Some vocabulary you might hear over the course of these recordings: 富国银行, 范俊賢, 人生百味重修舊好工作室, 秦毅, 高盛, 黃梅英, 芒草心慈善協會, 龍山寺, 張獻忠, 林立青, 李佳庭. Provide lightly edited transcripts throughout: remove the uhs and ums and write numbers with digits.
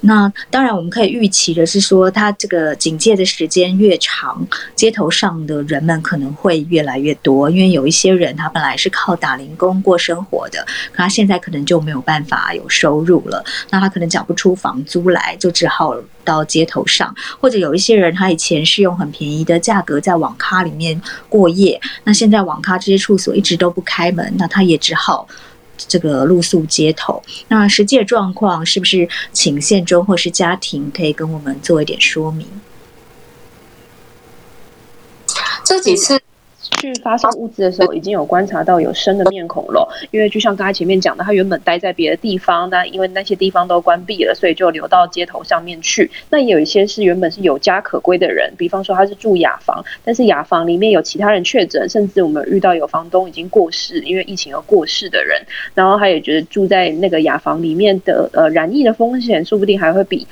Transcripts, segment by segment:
那当然我们可以预期的是说，它这个警戒的时间越长，街头上的人们可能会越来越多，因为有一些人他本来是靠打零工过生活的，可他现在可能就没有办法有收入了，那他可能缴不出房租来，就只好到街头上，或者有一些人他以前是用很便宜的价格在网咖里面过夜，那现在网咖这些处所一直都不开门，那他也只好这个露宿街头。那实际的状况是不是请宪忠或是家庭可以跟我们做一点说明？这几次去发送物资的时候，已经有观察到有生的面孔了，因为就像刚才前面讲的，他原本待在别的地方，但因为那些地方都关闭了，所以就流到街头上面去。那也有一些是原本是有家可归的人，比方说他是住雅房，但是雅房里面有其他人确诊，甚至我们遇到有房东已经过世，因为疫情而过世的人，然后他也觉得住在那个雅房里面的染疫的风险说不定还会比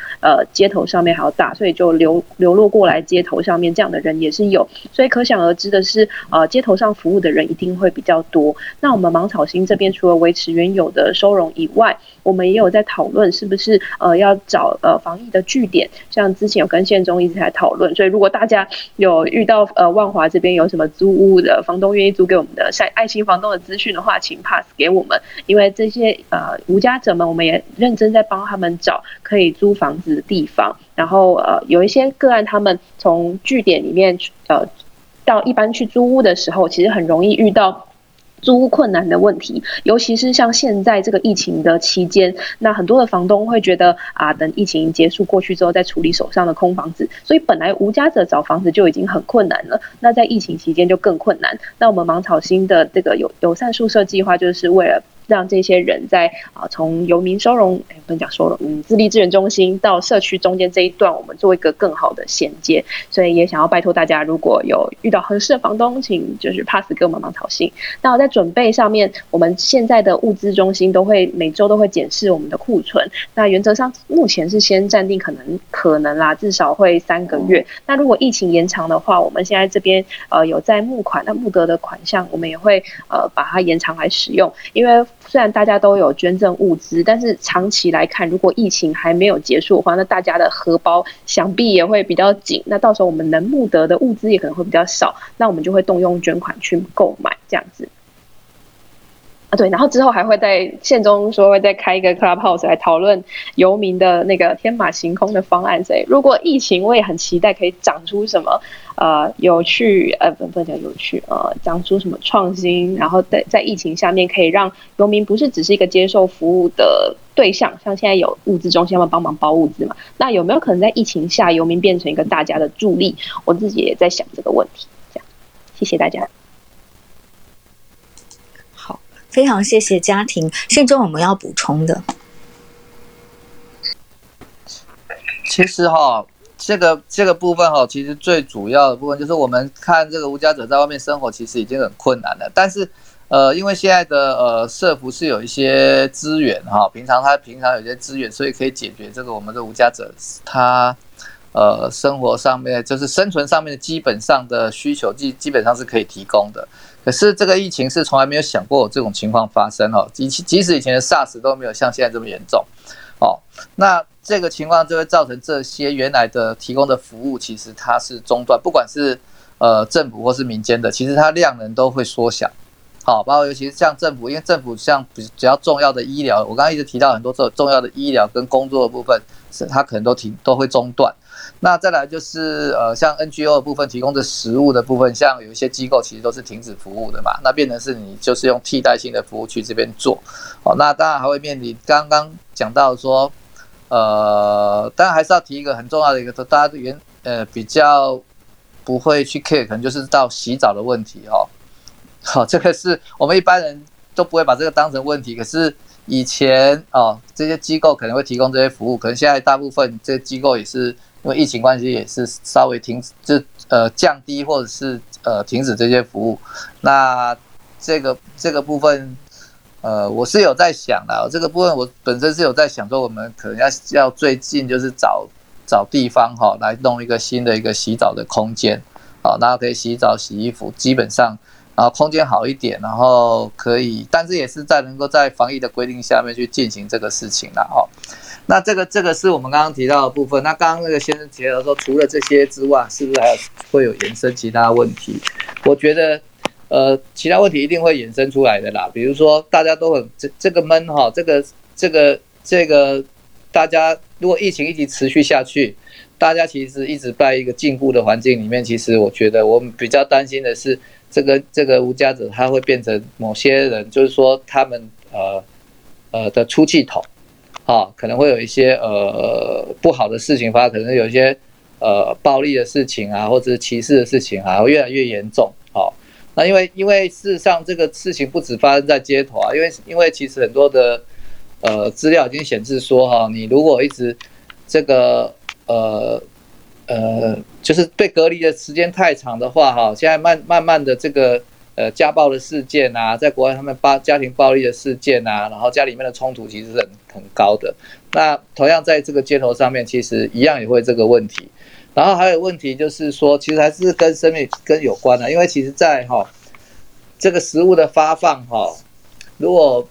街头上面还要大，所以就流落过来街头上面，这样的人也是有。所以可想而知的是，街头上服务的人一定会比较多。那我们芒草心这边除了维持原有的收容以外，我们也有在讨论是不是要找防疫的据点，像之前有跟宪忠一直在讨论。所以如果大家有遇到万华这边有什么租屋的房东愿意租给我们的爱心房东的资讯的话，请 pass 给我们，因为这些无家者们，我们也认真在帮他们找可以租房子的地方。然后有一些个案，他们从据点里面到一般去租屋的时候，其实很容易遇到租屋困难的问题，尤其是像现在这个疫情的期间，那很多的房东会觉得等疫情结束过去之后再处理手上的空房子，所以本来无家者找房子就已经很困难了，那在疫情期间就更困难。那我们芒草心的这个友善宿舍计划，就是为了让这些人在从游民收容，不能讲收容，自立支援中心到社区中间这一段，我们做一个更好的衔接。所以也想要拜托大家，如果有遇到合适的房东，请就是 pass 给我们芒草心。那在准备上面，我们现在的物资中心每周都会检视我们的库存。那原则上目前是先暂定可能啦，至少会3个月。那如果疫情延长的话，我们现在这边有在募款，那募得的款项我们也会把它延长来使用，因为虽然大家都有捐赠物资，但是长期来看，如果疫情还没有结束的话，那大家的荷包想必也会比较紧，那到时候我们能募得的物资也可能会比较少，那我们就会动用捐款去购买这样子。对，然后之后还会在宪忠说会再开一个 Clubhouse 来讨论游民的那个天马行空的方案，所以如果疫情，我也很期待可以长出什么长出什么创新，然后在疫情下面可以让游民不是只是一个接受服务的对象，像现在有物资中心他们帮忙包物资嘛，那有没有可能在疫情下游民变成一个大家的助力？我自己也在想这个问题，这样，谢谢大家。非常谢谢家庭。宪忠，我们要补充的，其实这个部分其实最主要的部分就是我们看这个无家者在外面生活其实已经很困难了，但是因为现在的社福是有一些资源平常有些资源，所以可以解决这个我们的无家者他生活上面就是生存上面的基本上的需求基本上是可以提供的。可是这个疫情是从来没有想过有这种情况发生即使以前的 SARS 都没有像现在这么严重那这个情况就会造成这些原来的提供的服务其实它是中断，不管是政府或是民间的，其实它量能都会缩小包括尤其是像政府，因为政府像比较重要的医疗，我刚刚一直提到很多重要的医疗跟工作的部分是它可能都会中断。那再来就是像 NGO 的部分提供的食物的部分，像有一些机构其实都是停止服务的嘛，那变成是你就是用替代性的服务去这边做那当然还会面临刚刚讲到说当然还是要提一个很重要的一个大家比较不会去 care， 可能就是到洗澡的问题这个是我们一般人都不会把这个当成问题，可是以前这些机构可能会提供这些服务，可能现在大部分这些机构也是因为疫情关系也是稍微降低或者是停止这些服务。那这个部分我是有在想啦，这个部分我本身是有在想说我们可能要最近就是找地方来弄一个新的一个洗澡的空间然后可以洗澡洗衣服基本上，然后空间好一点，然后可以但是也是在能够在防疫的规定下面去进行这个事情啦那这个是我们刚刚提到的部分。那刚刚那个先生提到说，除了这些之外，是不是还有会有延伸其他问题？我觉得，其他问题一定会衍生出来的啦。比如说，大家都很这个闷哈，这个，大家如果疫情一直持续下去，大家其实一直在一个进步的环境里面。其实我觉得我们比较担心的是，这个无家者他会变成某些人，就是说他们的出气筒。可能会有一些不好的事情发生，可能有一些暴力的事情啊，或者是歧视的事情啊，越来越严重。那因为事实上这个事情不止发生在街头啊，因为其实很多的资料已经显示说你如果一直这个就是被隔离的时间太长的话现在慢慢的这个家暴的事件啊，在国外他们家庭暴力的事件啊，然后家里面的冲突其实是很高的。那同样在这个街头上面，其实一样也会这个问题。然后还有问题就是说，其实还是跟生命有关的，因为其实在这个食物的发放如果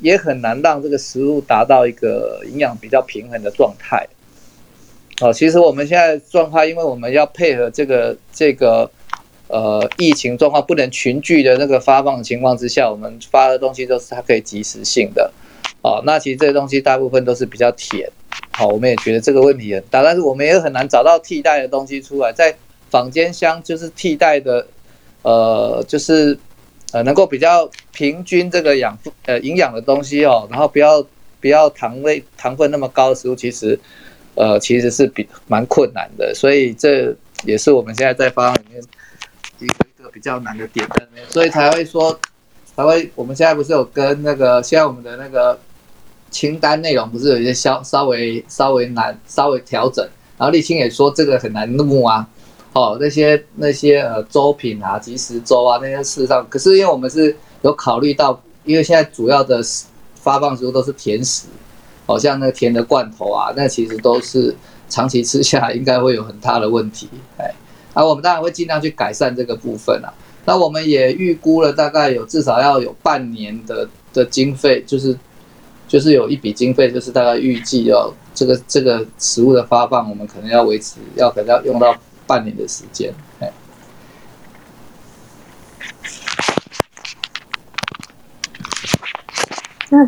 也很难让这个食物达到一个营养比较平衡的状态。其实我们现在状态，因为我们要配合这个。疫情状况不能群聚的那个发放的情况之下，我们发的东西都是它可以及时性的。那其实这些东西大部分都是比较甜。我们也觉得这个问题很大，但是我们也很难找到替代的东西出来。在坊间香就是替代的，就是能够比较平均这个营养的东西然后不要糖分那么高的食物，其实是蛮困难的。所以这也是我们现在在发放里面。一个比较难的点，所以才会我们现在不是有跟那个现在我们的那个清单内容不是有一些稍微难稍微调整，然后立青也说这个很难弄啊，那些粥品啊、即食粥啊那些事实上，可是因为我们是有考虑到，因为现在主要的发放食物都是甜食，像那个甜的罐头啊，那其实都是长期吃下来应该会有很大的问题，我们当然会尽量去改善这个部分啊。那我们也预估了，大概有至少要有半年的经费，就是有一笔经费，就是大概预计要这个食物的发放，我们可能要维持，可能要用到半年的时间。那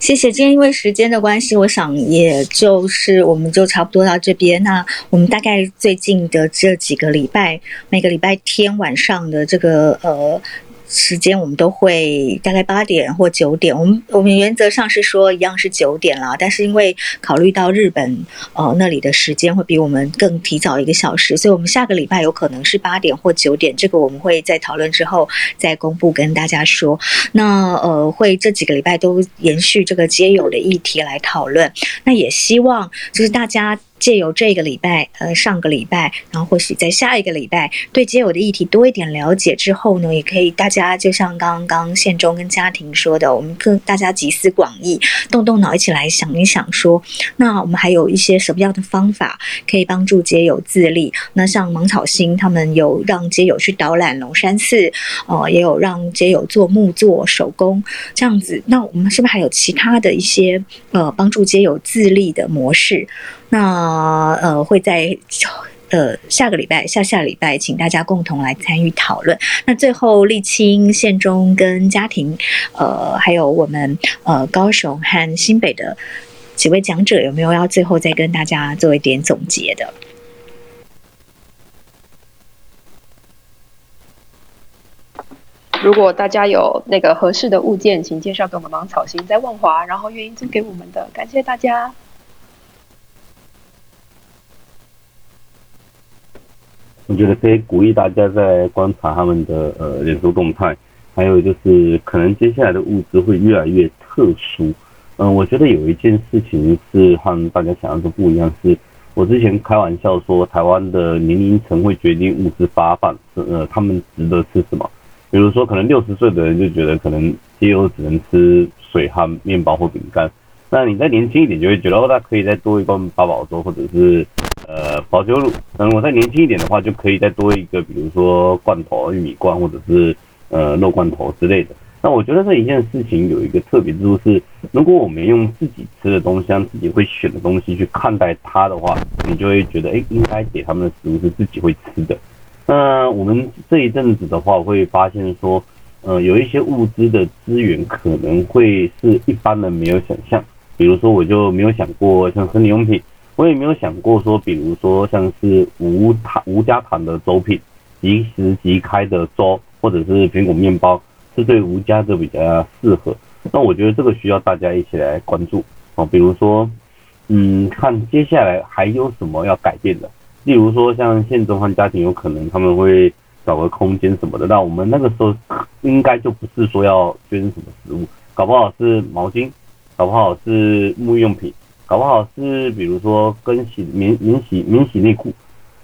谢谢，今天因为时间的关系，我想也就是我们就差不多到这边。那我们大概最近的这几个礼拜，每个礼拜天晚上的这个时间，我们都会大概8点或9点。我们原则上是说一样是9点啦，但是因为考虑到日本那里的时间会比我们更提早1个小时，所以我们下个礼拜有可能是8点或9点，这个我们会在讨论之后再公布跟大家说。那会这几个礼拜都延续这个街友的议题来讨论。那也希望就是大家。借由这个礼拜、上个礼拜，然后或许在下一个礼拜，对街友的议题多一点了解之后呢，也可以大家就像刚刚宪忠跟家庭说的，我们跟大家集思广益，动脑一起来想一想说，那我们还有一些什么样的方法可以帮助街友自立？那像芒草心他们有让街友去导览龙山寺，也有让街友做木作、手工这样子。那我们是不是还有其他的一些帮助街友自立的模式？那会在下个礼拜、下礼拜，请大家共同来参与讨论。那最后，立青、宪忠跟家庭，还有我们高雄和新北的几位讲者，有没有要最后再跟大家做一点总结的？如果大家有那个合适的物件，请介绍给我们芒草心在万华，然后愿意租给我们的，感谢大家。我觉得可以鼓励大家在观察他们的脸书动态，还有就是可能接下来的物资会越来越特殊。我觉得有一件事情是和大家想象中不一样，是我之前开玩笑说台湾的年龄层会决定物资发放，他们值得吃什么。比如说可能60岁的人就觉得可能街友只能吃水和面包或饼干，那你再年轻一点就会觉得那可以再多一罐八宝粥或者是保修乳，我再年轻一点的话，就可以再多一个，比如说罐头、玉米罐，或者是肉罐头之类的。那我觉得这一件事情有一个特别之处是，如果我们用自己吃的东西，让自己会选的东西去看待它的话，你就会觉得，应该给他们的食物是自己会吃的。那我们这一阵子的话，会发现说，有一些物资的资源可能会是一般人没有想象。比如说，我就没有想过像生理用品，我也没有想过说，比如说像是无加糖的粥品，即食即开的粥，或者是苹果面包。是对无家者比较适合，那我觉得这个需要大家一起来关注哦。比如说，看接下来还有什么要改变的，例如说像现状换家庭，有可能他们会找个空间什么的，那我们那个时候应该就不是说要捐什么食物，搞不好是毛巾，搞不好是沐浴用品，搞不好是比如说免洗内裤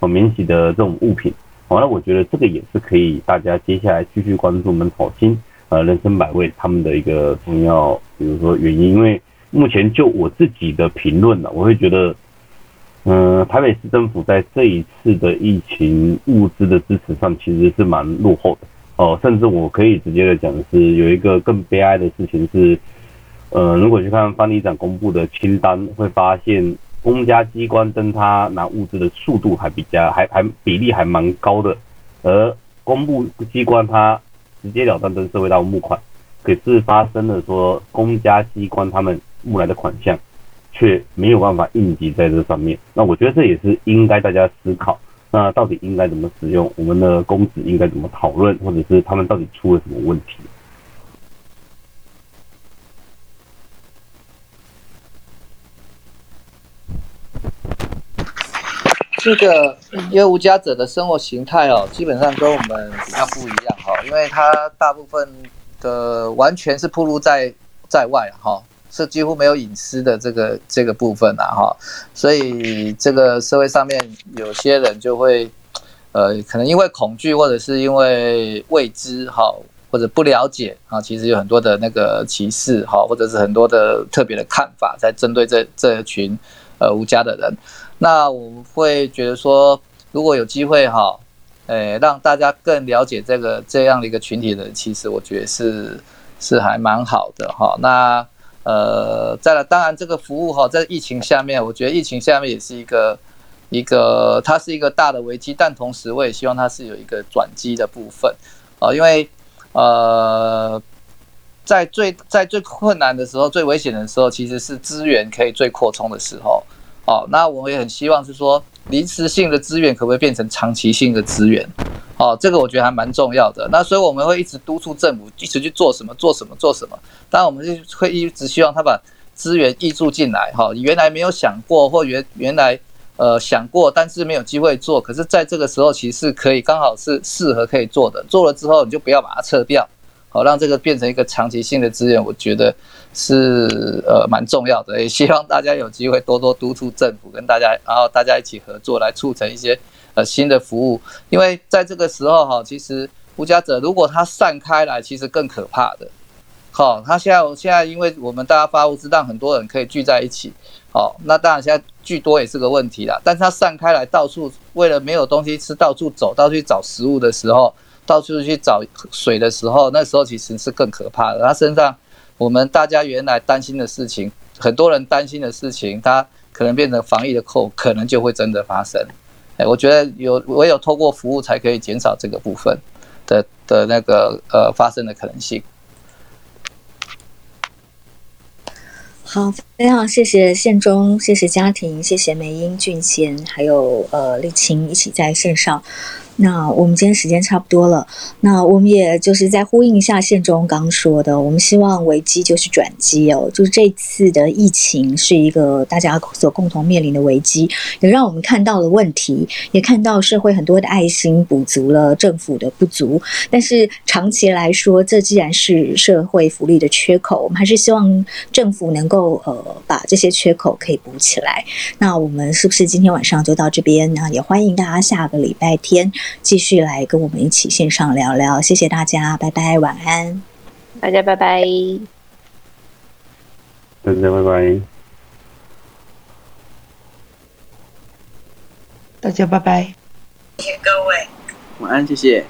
哦，免洗的这种物品。好，那我觉得这个也是可以大家接下来继续关注门草心人生百味他们的一个重要比如说原因，因为目前就我自己的评论呢，我会觉得台北市政府在这一次的疫情物资的支持上其实是蛮落后的哦，甚至我可以直接的讲的是有一个更悲哀的事情是如果去看方里长公布的清单会发现公家机关跟他拿物资的速度还比例还蛮高的，而公部机关他直截了当跟社会大众募款，可是发生了说公家机关他们募来的款项却没有办法应急在这上面，那我觉得这也是应该大家思考，那到底应该怎么使用，我们的公职应该怎么讨论，或者是他们到底出了什么问题。这个因为无家者的生活形态哦，基本上跟我们比较不一样哈，因为他大部分的完全是暴露在外哈，是几乎没有隐私的这个部分啊哈，所以这个社会上面有些人就会可能因为恐惧或者是因为未知哈或者不了解啊，其实有很多的那个歧视哈，或者是很多的特别的看法在针对这群无家的人。那我们会觉得说，如果有机会哈，让大家更了解这样的一个群体的人，其实我觉得是还蛮好的哈。那再来，当然这个服务哈，在疫情下面，我觉得疫情下面也是一个，它是一个大的危机，但同时我也希望它是有一个转机的部分啊，因为在最困难的时候、最危险的时候，其实是资源可以最扩充的时候。哦，那我也很希望是说，临时性的资源可不可以变成长期性的资源？哦，这个我觉得还蛮重要的。那所以我们会一直督促政府一直去做什么。当然，我们就会一直希望他把资源挹注进来。哈，原来没有想过，或原来想过，但是没有机会做。可是在这个时候，其实可以刚好是适合可以做的。做了之后，你就不要把它撤掉。好，让这个变成一个长期性的资源，我觉得是蛮重要的，也希望大家有机会多多督促政府跟大家，然后大家一起合作来促成一些新的服务。因为在这个时候哈，其实无家者如果他散开来，其实更可怕的。好，他现在因为我们大家发物资，让很多人可以聚在一起。好，那当然现在聚多也是个问题啦，但是他散开来到处为了没有东西吃，到处走，到处找食物的时候。到处去找水的时候，那时候其实是更可怕的。他身上，我们大家原来担心的事情，很多人担心的事情，他可能变成防疫的扣，可能就会真的发生。我觉得唯有透过服务才可以减少这个部分的那个发生的可能性。好，非常谢谢宪忠，谢谢家庭，谢谢梅英、俊贤，还有丽琴一起在线上。那我们今天时间差不多了，那我们也就是再呼应一下宪忠刚说的，我们希望危机就是转机哦，就是这次的疫情是一个大家所共同面临的危机，也让我们看到了问题，也看到社会很多的爱心补足了政府的不足，但是长期来说，这既然是社会福利的缺口，我们还是希望政府能够把这些缺口可以补起来。那我们是不是今天晚上就到这边呢？也欢迎大家下个礼拜天继续来跟我们一起线上聊聊。谢谢大家，拜拜，晚安，大家拜拜，大家拜拜，大家拜拜，谢谢各位，晚安，谢谢。